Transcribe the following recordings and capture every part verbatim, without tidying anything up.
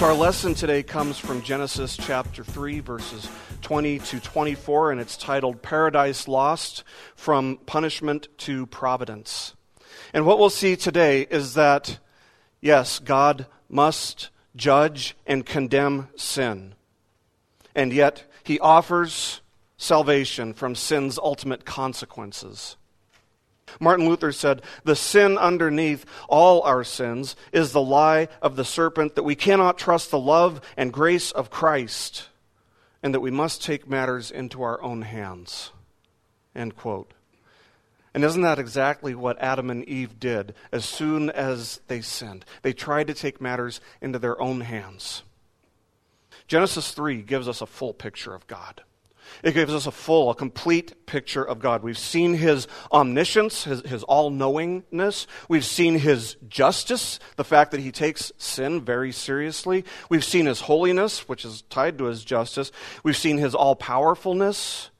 So our lesson today comes from Genesis chapter three, verses twenty to twenty-four, and it's titled Paradise Lost, From Punishment to Providence. And what we'll see today is that, yes, God must judge and condemn sin, and yet he offers salvation from sin's ultimate consequences. Martin Luther said, "The sin underneath all our sins is the lie of the serpent that we cannot trust the love and grace of Christ, and that we must take matters into our own hands." End quote. And isn't that exactly what Adam and Eve did as soon as they sinned? They tried to take matters into their own hands. Genesis three gives us a full picture of God. It gives us a full, a complete picture of God. We've seen his omniscience, his, his all-knowingness. We've seen his justice, the fact that he takes sin very seriously. We've seen his holiness, which is tied to his justice. We've seen his all-powerfulness.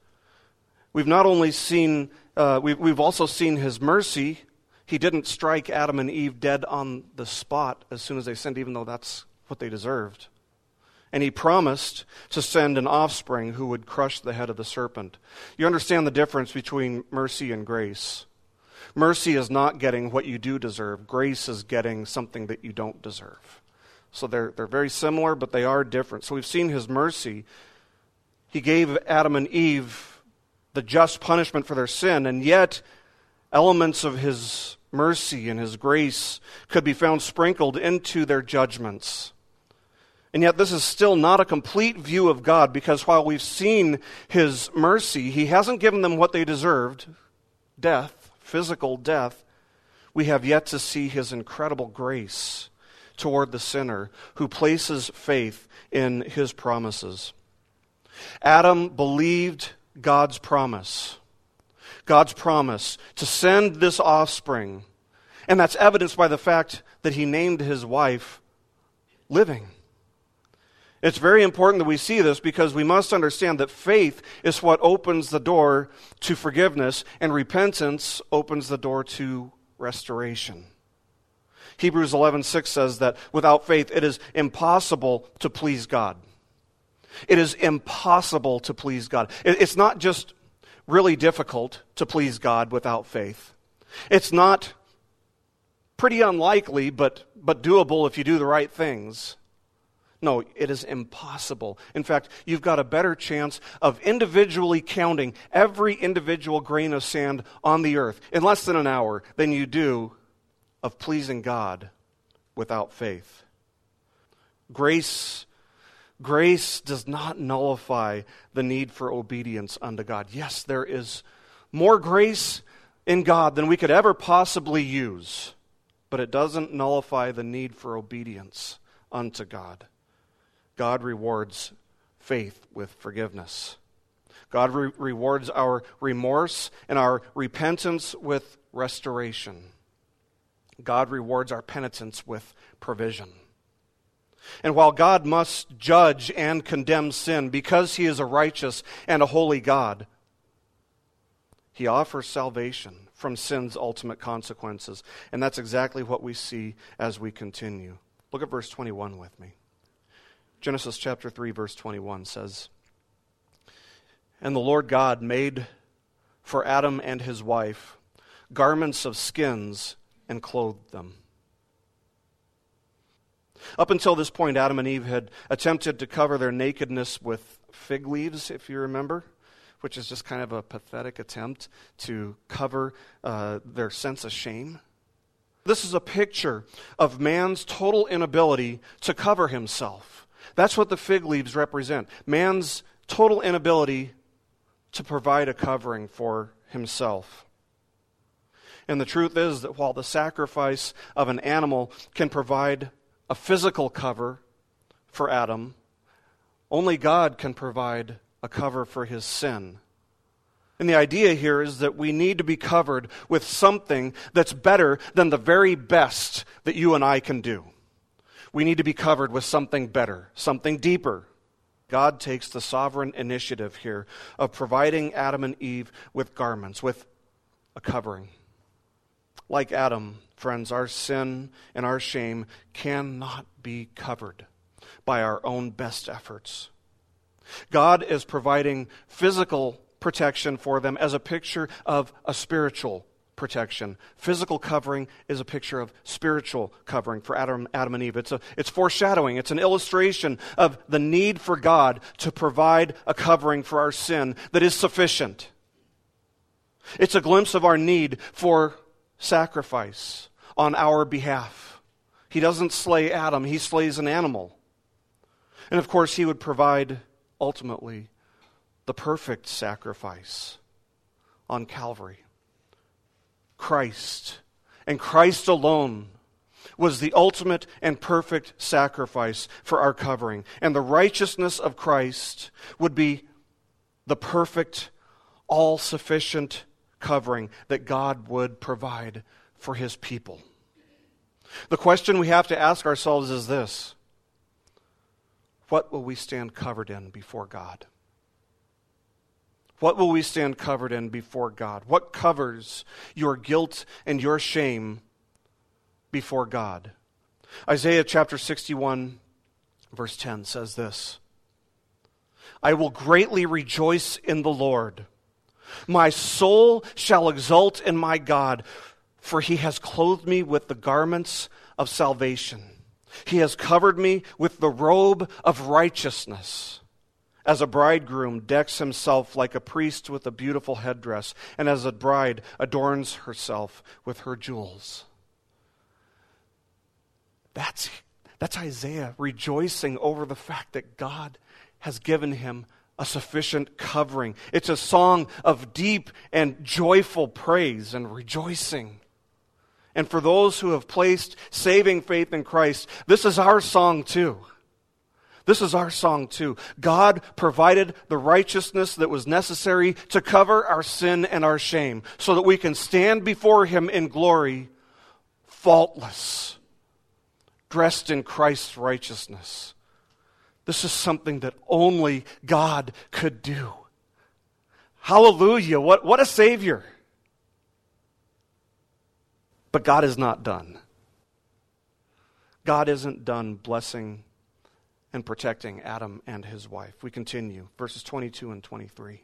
We've not only seen, uh, we've, we've also seen his mercy. He didn't strike Adam and Eve dead on the spot as soon as they sinned, even though that's what they deserved. And he promised to send an offspring who would crush the head of the serpent. You understand the difference between mercy and grace. Mercy is not getting what you do deserve. Grace is getting something that you don't deserve. So they're they're very similar, but they are different. So we've seen his mercy. He gave Adam and Eve the just punishment for their sin, and yet elements of his mercy and his grace could be found sprinkled into their judgments. And yet this is still not a complete view of God, because while we've seen his mercy, he hasn't given them what they deserved, death, physical death. We have yet to see his incredible grace toward the sinner who places faith in his promises. Adam believed God's promise, God's promise to send this offspring, and that's evidenced by the fact that he named his wife Living. It's very important that we see this, because we must understand that faith is what opens the door to forgiveness, and repentance opens the door to restoration. Hebrews eleven six says that without faith it is impossible to please God. It is impossible to please God. It's not just really difficult to please God without faith. It's not pretty unlikely, but, but doable if you do the right things. No, it is impossible. In fact, you've got a better chance of individually counting every individual grain of sand on the earth in less than an hour than you do of pleasing God without faith. Grace, grace does not nullify the need for obedience unto God. Yes, there is more grace in God than we could ever possibly use, but it doesn't nullify the need for obedience unto God. God rewards faith with forgiveness. God re- rewards our remorse and our repentance with restoration. God rewards our penitence with provision. And while God must judge and condemn sin because he is a righteous and a holy God, he offers salvation from sin's ultimate consequences. And that's exactly what we see as we continue. Look at verse twenty-one with me. Genesis chapter three, verse twenty-one says, "And the Lord God made for Adam and his wife garments of skins and clothed them." Up until this point, Adam and Eve had attempted to cover their nakedness with fig leaves, if you remember, which is just kind of a pathetic attempt to cover uh, their sense of shame. This is a picture of man's total inability to cover himself. That's what the fig leaves represent. Man's total inability to provide a covering for himself. And the truth is that while the sacrifice of an animal can provide a physical cover for Adam, only God can provide a cover for his sin. And the idea here is that we need to be covered with something that's better than the very best that you and I can do. We need to be covered with something better, something deeper. God takes the sovereign initiative here of providing Adam and Eve with garments, with a covering. Like Adam, friends, our sin and our shame cannot be covered by our own best efforts. God is providing physical protection for them as a picture of a spiritual protection. Physical covering is a picture of spiritual covering for Adam, Adam and Eve. It's a, it's foreshadowing. It's an illustration of the need for God to provide a covering for our sin that is sufficient. It's a glimpse of our need for sacrifice on our behalf. He doesn't slay Adam, he slays an animal. And of course, he would provide ultimately the perfect sacrifice on Calvary. Christ, and Christ alone, was the ultimate and perfect sacrifice for our covering. And the righteousness of Christ would be the perfect, all-sufficient covering that God would provide for His people. The question we have to ask ourselves is this: what will we stand covered in before God? What will we stand covered in before God? What covers your guilt and your shame before God? Isaiah chapter sixty-one, verse ten says this: I will greatly rejoice in the Lord. My soul shall exult in my God, for He has clothed me with the garments of salvation. He has covered me with the robe of righteousness. As a bridegroom decks himself like a priest with a beautiful headdress, and as a bride adorns herself with her jewels. That's, that's Isaiah rejoicing over the fact that God has given him a sufficient covering. It's a song of deep and joyful praise and rejoicing. And for those who have placed saving faith in Christ, this is our song too. This is our song too. God provided the righteousness that was necessary to cover our sin and our shame so that we can stand before Him in glory, faultless, dressed in Christ's righteousness. This is something that only God could do. Hallelujah, what, what a Savior. But God is not done. God isn't done blessing and protecting Adam and his wife. We continue, verses twenty-two and twenty-three.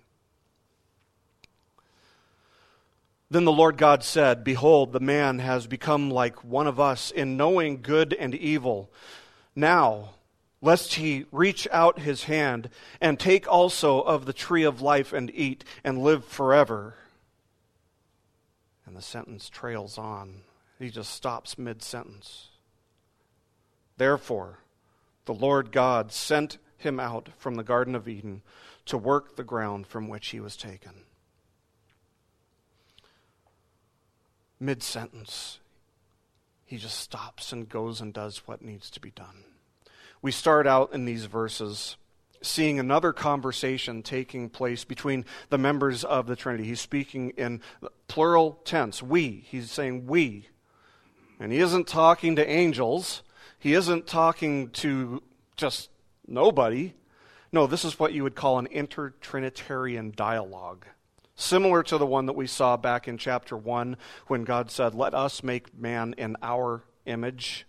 Then the Lord God said, Behold, the man has become like one of us in knowing good and evil. Now, lest he reach out his hand and take also of the tree of life and eat and live forever. And the sentence trails on. He just stops mid-sentence. Therefore, the Lord God sent him out from the Garden of Eden to work the ground from which he was taken. Mid-sentence, he just stops and goes and does what needs to be done. We start out in these verses seeing another conversation taking place between the members of the Trinity. He's speaking in plural tense, we. He's saying we. And he isn't talking to angels. He isn't talking to just nobody. No, this is what you would call an inter-Trinitarian dialogue, similar to the one that we saw back in chapter one when God said, let us make man in our image.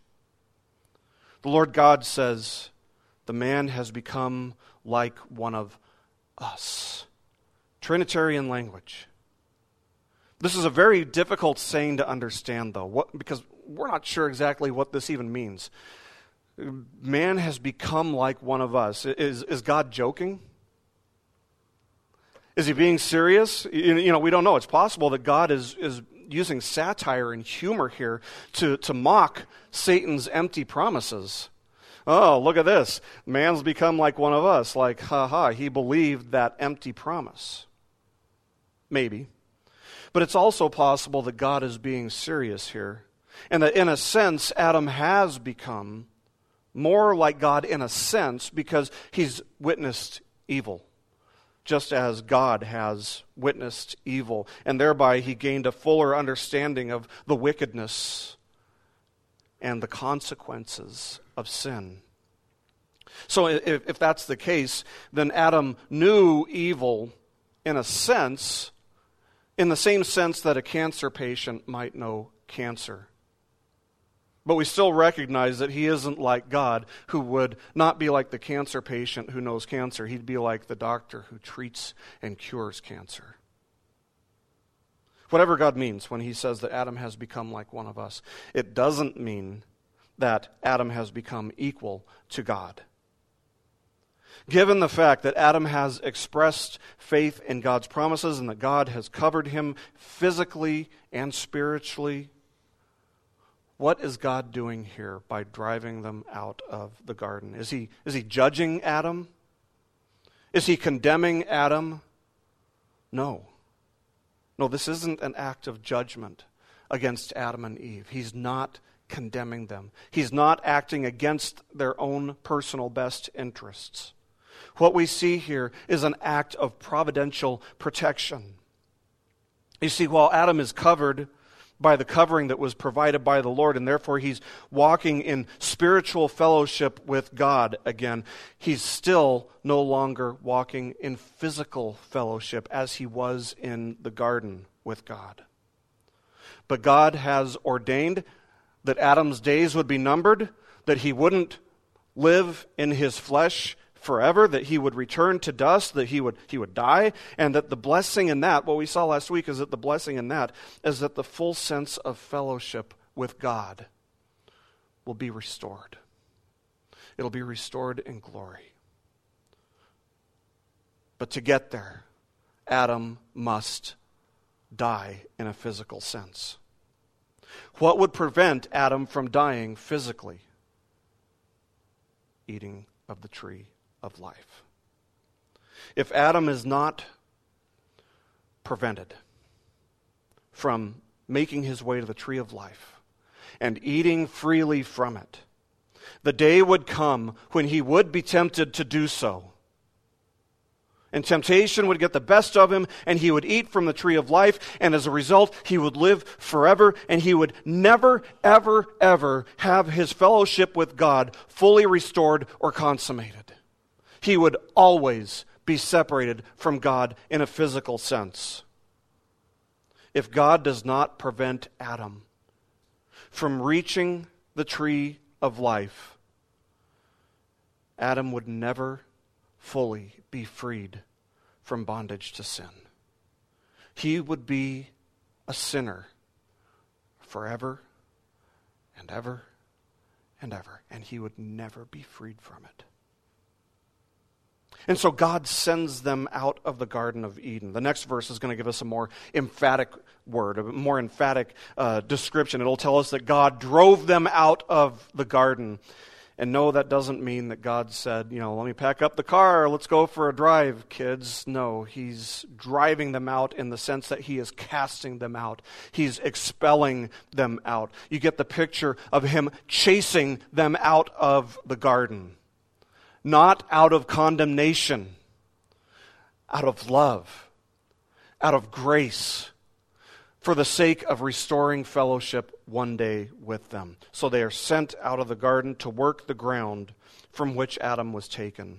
The Lord God says, the man has become like one of us. Trinitarian language. This is a very difficult saying to understand, though, what, because we're not sure exactly what this even means. Man has become like one of us. Is, is God joking? Is he being serious? You know, we don't know. It's possible that God is, is using satire and humor here to, to mock Satan's empty promises. Oh, look at this. Man's become like one of us. Like, ha ha, he believed that empty promise. Maybe. But it's also possible that God is being serious here, and that in a sense, Adam has become more like God in a sense because he's witnessed evil, just as God has witnessed evil, and thereby he gained a fuller understanding of the wickedness and the consequences of sin. So if, if that's the case, then Adam knew evil in a sense, in the same sense that a cancer patient might know cancer. But we still recognize that he isn't like God, who would not be like the cancer patient who knows cancer. He'd be like the doctor who treats and cures cancer. Whatever God means when he says that Adam has become like one of us, it doesn't mean that Adam has become equal to God. Given the fact that Adam has expressed faith in God's promises and that God has covered him physically and spiritually, what is God doing here by driving them out of the garden? Is he, is he judging Adam? Is he condemning Adam? No. No, this isn't an act of judgment against Adam and Eve. He's not condemning them. He's not acting against their own personal best interests. What we see here is an act of providential protection. You see, while Adam is covered by the covering that was provided by the Lord, and therefore he's walking in spiritual fellowship with God again, he's still no longer walking in physical fellowship as he was in the garden with God. But God has ordained that Adam's days would be numbered, that he wouldn't live in his flesh forever, that he would return to dust, that he would he would die, and that the blessing in that, what we saw last week is that the blessing in that is that the full sense of fellowship with God will be restored. It'll be restored in glory. But to get there, Adam must die in a physical sense. What would prevent Adam from dying physically? Eating of the tree of life. If Adam is not prevented from making his way to the tree of life and eating freely from it, the day would come when he would be tempted to do so. And temptation would get the best of him, and he would eat from the tree of life, and as a result, he would live forever, and he would never, ever, ever have his fellowship with God fully restored or consummated. He would always be separated from God in a physical sense. If God does not prevent Adam from reaching the tree of life, Adam would never fully be freed from bondage to sin. He would be a sinner forever and ever and ever, and he would never be freed from it. And so God sends them out of the Garden of Eden. The next verse is going to give us a more emphatic word, a more emphatic uh, description. It'll tell us that God drove them out of the garden. And no, that doesn't mean that God said, you know, let me pack up the car, let's go for a drive, kids. No, he's driving them out in the sense that he is casting them out. He's expelling them out. You get the picture of him chasing them out of the garden. Not out of condemnation, out of love, out of grace, for the sake of restoring fellowship one day with them. So they are sent out of the garden to work the ground from which Adam was taken.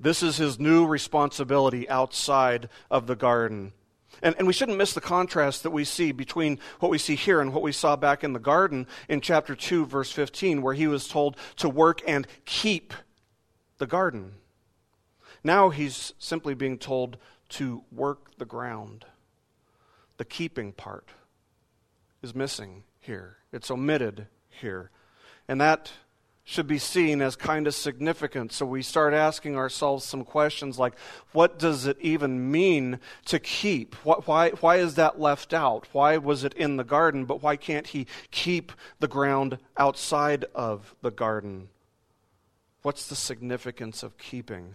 This is his new responsibility outside of the garden. And, and we shouldn't miss the contrast that we see between what we see here and what we saw back in the garden in chapter two, verse fifteen, where he was told to work and keep the garden. Now he's simply being told to work the ground. The keeping part is missing here. It's omitted here. And that should be seen as kind of significant. So we start asking ourselves some questions like, what does it even mean to keep? Why, why is that left out? Why was it in the garden, but why can't he keep the ground outside of the garden? What's the significance of keeping?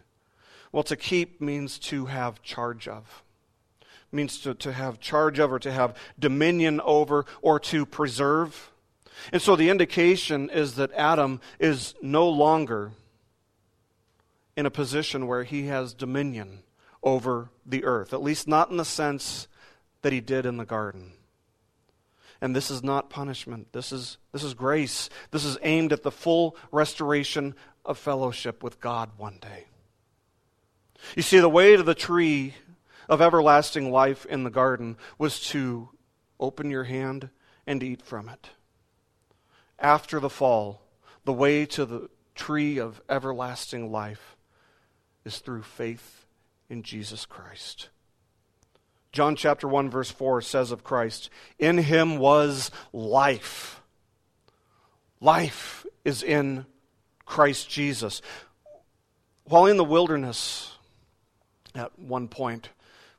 Well, to keep means to have charge of. means to, to have charge of, or to have dominion over, or to preserve. And so the indication is that Adam is no longer in a position where he has dominion over the earth, at least not in the sense that he did in the garden. And this is not punishment. This is, this is grace. This is aimed at the full restoration of fellowship with God one day. You see, the way to the tree of everlasting life in the garden was to open your hand and eat from it. after the fall, the way to the tree of everlasting life is through faith in Jesus Christ. John chapter one verse four says of Christ, "In him was life." Life is in Christ Jesus. While in the wilderness, at one point,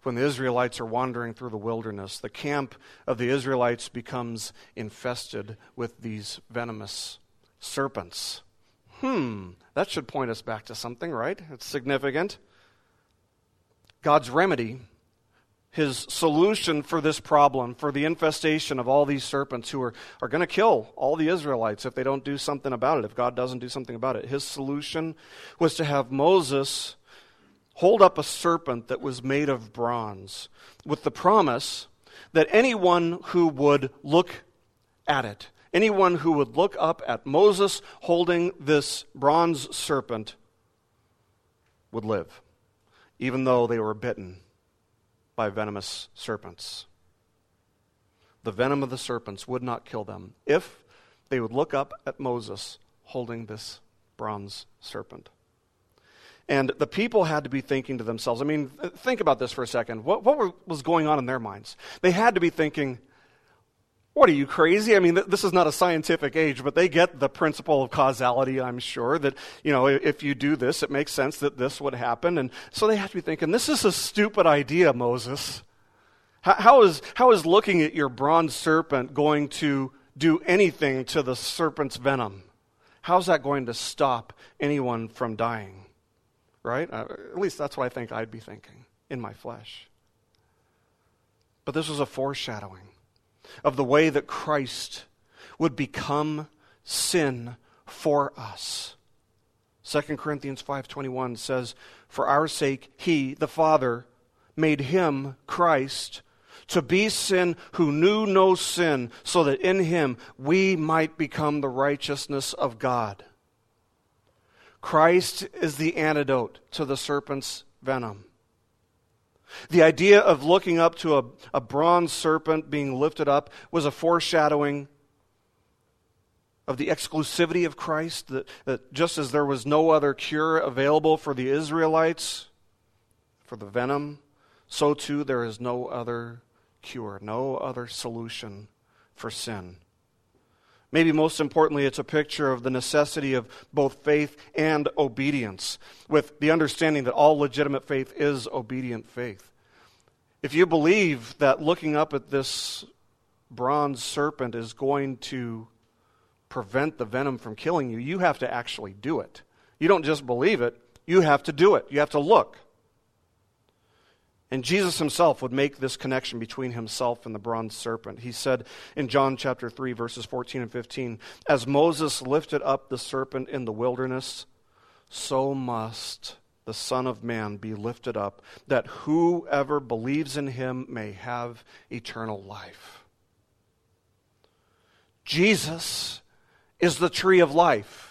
when the Israelites are wandering through the wilderness, the camp of the Israelites becomes infested with these venomous serpents. Hmm, that should point us back to something, right? It's significant. God's remedy, his solution for this problem, for the infestation of all these serpents who are, are going to kill all the Israelites if they don't do something about it, if God doesn't do something about it, his solution was to have Moses hold up a serpent that was made of bronze with the promise that anyone who would look at it, anyone who would look up at Moses holding this bronze serpent would live, even though they were bitten by venomous serpents. The venom of the serpents would not kill them if they would look up at Moses holding this bronze serpent. And the people had to be thinking to themselves, I mean, think about this for a second. What, what were, was going on in their minds? They had to be thinking, what are you, crazy? I mean, th- this is not a scientific age, but they get the principle of causality, I'm sure, that, you know, if you do this, it makes sense that this would happen. And so they had to be thinking, this is a stupid idea, Moses. How, how is, how is looking at your bronze serpent going to do anything to the serpent's venom? How's that going to stop anyone from dying? Right? Uh, at least that's what I think I'd be thinking in my flesh. But this was a foreshadowing of the way that Christ would become sin for us. Second Corinthians five twenty-one says, "For our sake he, the Father, made him, Christ, to be sin who knew no sin, so that in him we might become the righteousness of God." Christ is the antidote to the serpent's venom. The idea of looking up to a, a bronze serpent being lifted up was a foreshadowing of the exclusivity of Christ, that, that just as there was no other cure available for the Israelites, for the venom, so too there is no other cure, no other solution for sin. Maybe most importantly, it's a picture of the necessity of both faith and obedience, with the understanding that all legitimate faith is obedient faith. If you believe that looking up at this bronze serpent is going to prevent the venom from killing you, you have to actually do it. You don't just believe it, you have to do it. You have to look. And Jesus himself would make this connection between himself and the bronze serpent. He said in John chapter three, verses fourteen and fifteen, "As Moses lifted up the serpent in the wilderness, so must the Son of Man be lifted up, that whoever believes in him may have eternal life." Jesus is the tree of life.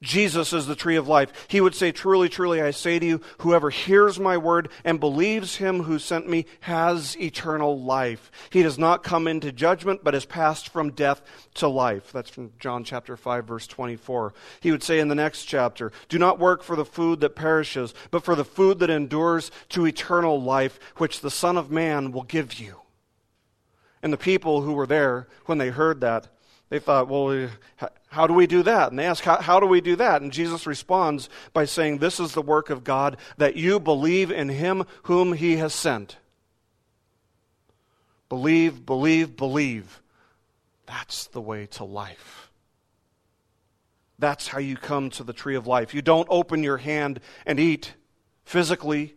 Jesus is the tree of life. He would say, "Truly, truly, I say to you, whoever hears my word and believes him who sent me has eternal life. He does not come into judgment, but is passed from death to life." That's from John chapter five, verse twenty-four. He would say in the next chapter, "Do not work for the food that perishes, but for the food that endures to eternal life, which the Son of Man will give you." And the people who were there, when they heard that, they thought, well, how do we do that? And they ask, how, how do we do that? And Jesus responds by saying, "This is the work of God, that you believe in him whom he has sent." Believe, believe, believe. That's the way to life. That's how you come to the tree of life. You don't open your hand and eat physically.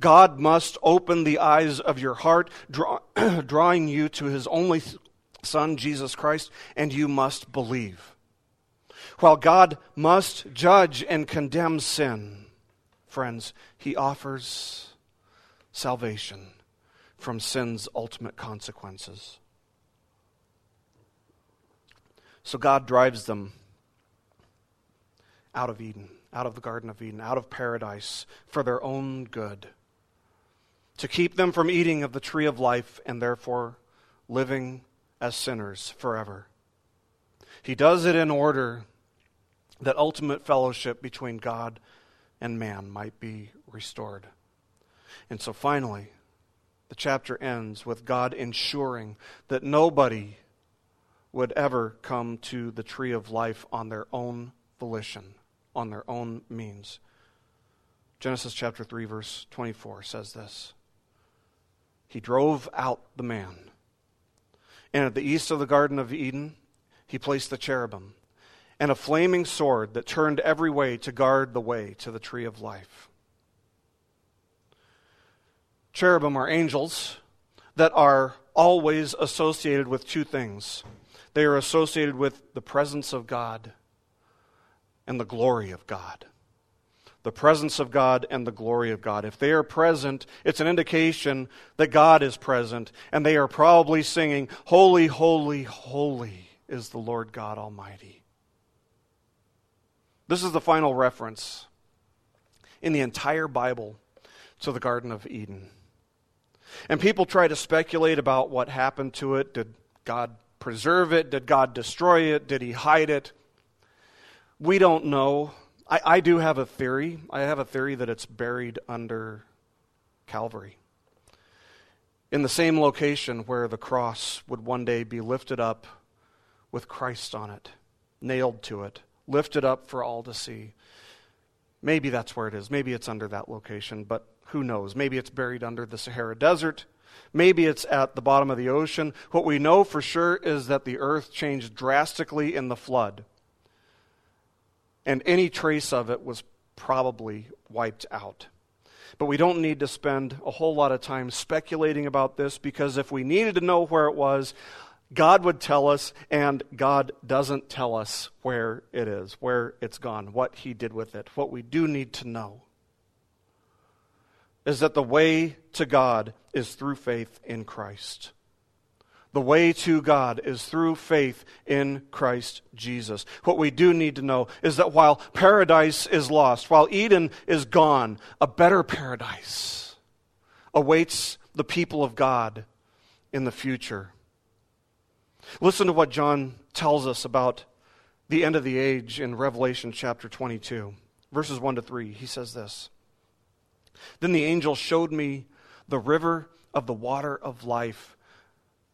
God must open the eyes of your heart, draw, drawing you to his only th- Son, Jesus Christ, and you must believe. While God must judge and condemn sin, friends, he offers salvation from sin's ultimate consequences. So God drives them out of Eden, out of the Garden of Eden, out of paradise for their own good, to keep them from eating of the tree of life and therefore living as sinners forever. He does it in order that ultimate fellowship between God and man might be restored. And so finally, the chapter ends with God ensuring that nobody would ever come to the tree of life on their own volition, on their own means. Genesis chapter three, verse twenty-four says this. He drove out the man. And at the east of the Garden of Eden, he placed the cherubim and a flaming sword that turned every way to guard the way to the tree of life. Cherubim are angels that are always associated with two things. They are associated with the presence of God and the glory of God. The presence of God and the glory of God. If they are present, it's an indication that God is present, and they are probably singing, "Holy, holy, holy is the Lord God Almighty." This is the final reference in the entire Bible to the Garden of Eden. And people try to speculate about what happened to it. Did God preserve it? Did God destroy it? Did he hide it? We don't know. I, I do have a theory. I have a theory that it's buried under Calvary, in the same location where the cross would one day be lifted up with Christ on it, nailed to it, lifted up for all to see. Maybe that's where it is. Maybe it's under that location, but who knows? Maybe it's buried under the Sahara Desert. Maybe it's at the bottom of the ocean. What we know for sure is that the earth changed drastically in the flood, and any trace of it was probably wiped out. But we don't need to spend a whole lot of time speculating about this, because if we needed to know where it was, God would tell us, and God doesn't tell us where it is, where it's gone, what he did with it. What we do need to know is that the way to God is through faith in Christ. The way to God is through faith in Christ Jesus. What we do need to know is that while paradise is lost, while Eden is gone, a better paradise awaits the people of God in the future. Listen to what John tells us about the end of the age in Revelation chapter twenty-two, verses one to three. He says this, "Then the angel showed me the river of the water of life,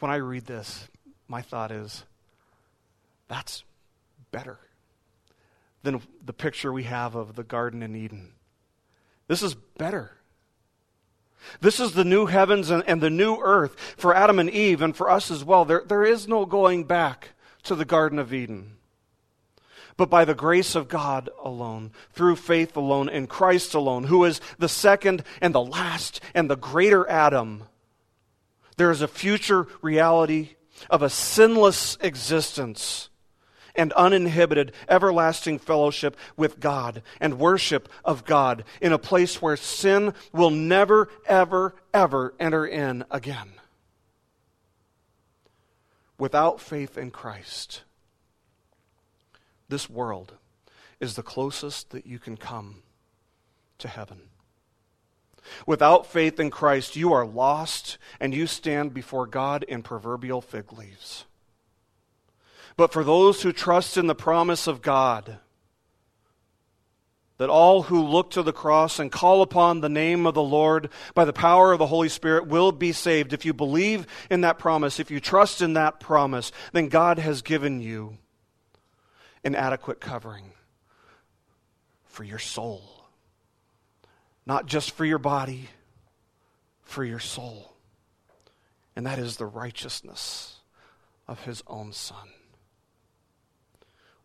When I read this, my thought is, that's better than the picture we have of the Garden in Eden. This is better. This is the new heavens and, and the new earth for Adam and Eve, and for us as well. There, there is no going back to the Garden of Eden. But by the grace of God alone, through faith alone, in Christ alone, who is the second and the last and the greater Adam, there is a future reality of a sinless existence and uninhibited, everlasting fellowship with God and worship of God in a place where sin will never, ever, ever enter in again. Without faith in Christ, this world is the closest that you can come to heaven. Without faith in Christ, you are lost, and you stand before God in proverbial fig leaves. But for those who trust in the promise of God, that all who look to the cross and call upon the name of the Lord by the power of the Holy Spirit will be saved. If you believe in that promise, if you trust in that promise, then God has given you an adequate covering for your soul. Not just for your body, for your soul. And that is the righteousness of his own Son.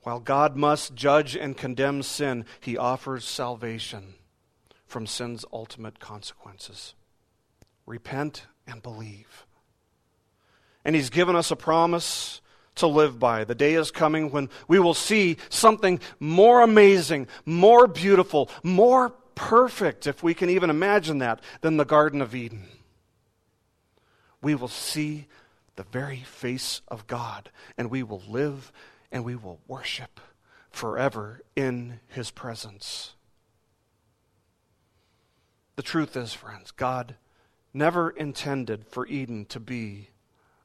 While God must judge and condemn sin, he offers salvation from sin's ultimate consequences. Repent and believe. And he's given us a promise to live by. The day is coming when we will see something more amazing, more beautiful, more perfect, if we can even imagine that, than the Garden of Eden. We will see the very face of God, and we will live and we will worship forever in His presence. The truth is, friends, God never intended for Eden to be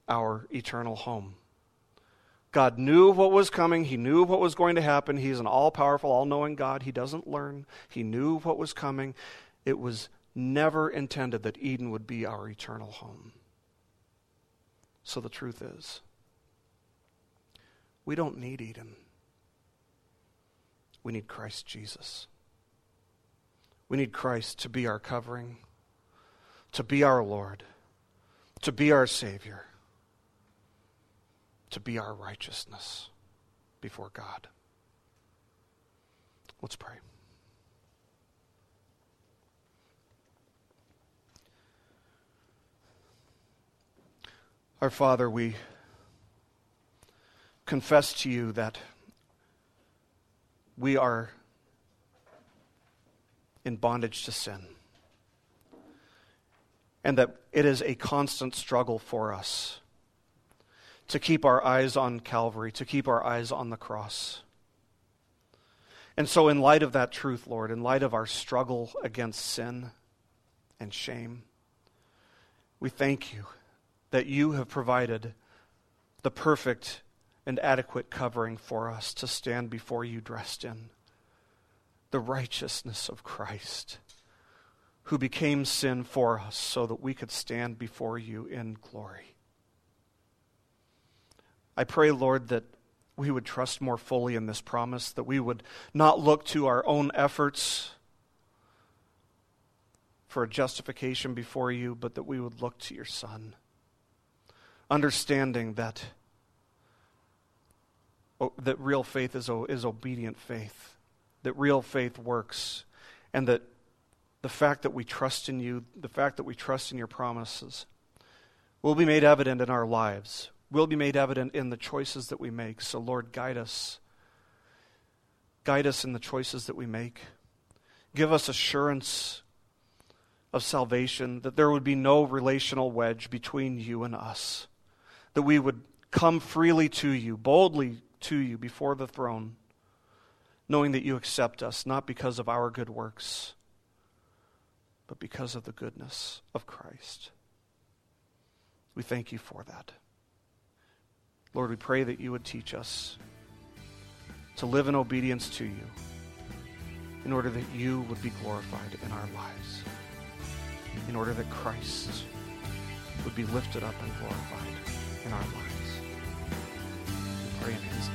our eternal home. God knew what was coming. He knew what was going to happen. He's an all-powerful, all-knowing God. He doesn't learn. He knew what was coming. It was never intended that Eden would be our eternal home. So the truth is, we don't need Eden. We need Christ Jesus. We need Christ to be our covering, to be our Lord, to be our Savior, to be our righteousness before God. Let's pray. Our Father, we confess to you that we are in bondage to sin, and that it is a constant struggle for us to keep our eyes on Calvary, to keep our eyes on the cross. And so in light of that truth, Lord, in light of our struggle against sin and shame, we thank you that you have provided the perfect and adequate covering for us to stand before you dressed in the righteousness of Christ, who became sin for us so that we could stand before you in glory. I pray, Lord, that we would trust more fully in this promise, that we would not look to our own efforts for a justification before you, but that we would look to your Son, understanding that, that real faith is, is obedient faith, that real faith works, and that the fact that we trust in you, the fact that we trust in your promises, will be made evident in our lives, will be made evident in the choices that we make. So, Lord, guide us. Guide us in the choices that we make. Give us assurance of salvation, that there would be no relational wedge between you and us, that we would come freely to you, boldly to you before the throne, knowing that you accept us, not because of our good works, but because of the goodness of Christ. We thank you for that. Lord, we pray that you would teach us to live in obedience to you in order that you would be glorified in our lives, in order that Christ would be lifted up and glorified in our lives. We pray in his name.